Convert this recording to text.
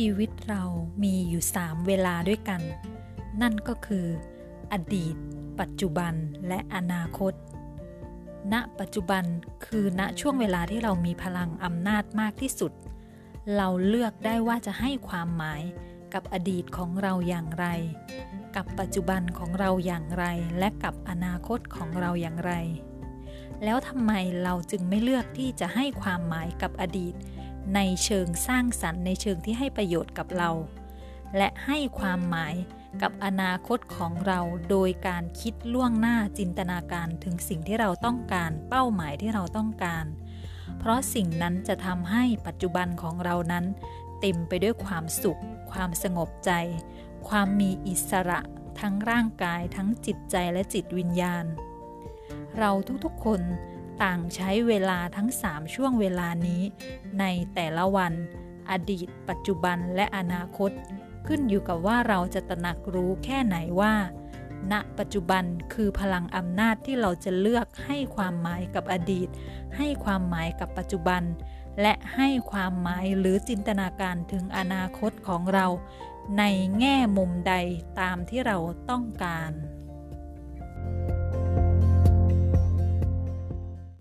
ชีวิตเรามีอยู่3เวลาด้วยกันนั่นก็คืออดีตปัจจุบันและอนาคตณปัจจุบันคือณช่วงเวลาที่เรามีพลังอำนาจมากที่สุดเราเลือกได้ว่าจะให้ความหมายกับอดีตของเราอย่างไรกับปัจจุบันของเราอย่างไรและกับอนาคตของเราอย่างไรแล้วทำไมเราจึงไม่เลือกที่จะให้ความหมายกับอดีตในเชิงสร้างสรรค์ในเชิงที่ให้ประโยชน์กับเราและให้ความหมายกับอนาคตของเราโดยการคิดล่วงหน้าจินตนาการถึงสิ่งที่เราต้องการเป้าหมายที่เราต้องการเพราะสิ่งนั้นจะทำให้ปัจจุบันของเรานั้นเต็มไปด้วยความสุขความสงบใจความมีอิสระทั้งร่างกายทั้งจิตใจและจิตวิญญาณเราทุกๆคนต่างใช้เวลาทั้ง3ช่วงเวลานี้ในแต่ละวันอดีตปัจจุบันและอนาคตขึ้นอยู่กับว่าเราจะตระหนักรู้แค่ไหนว่าณปัจจุบันคือพลังอำนาจที่เราจะเลือกให้ความหมายกับอดีตให้ความหมายกับปัจจุบันและให้ความหมายหรือจินตนาการถึงอนาคตของเราในแง่มุมใดตามที่เราต้องการ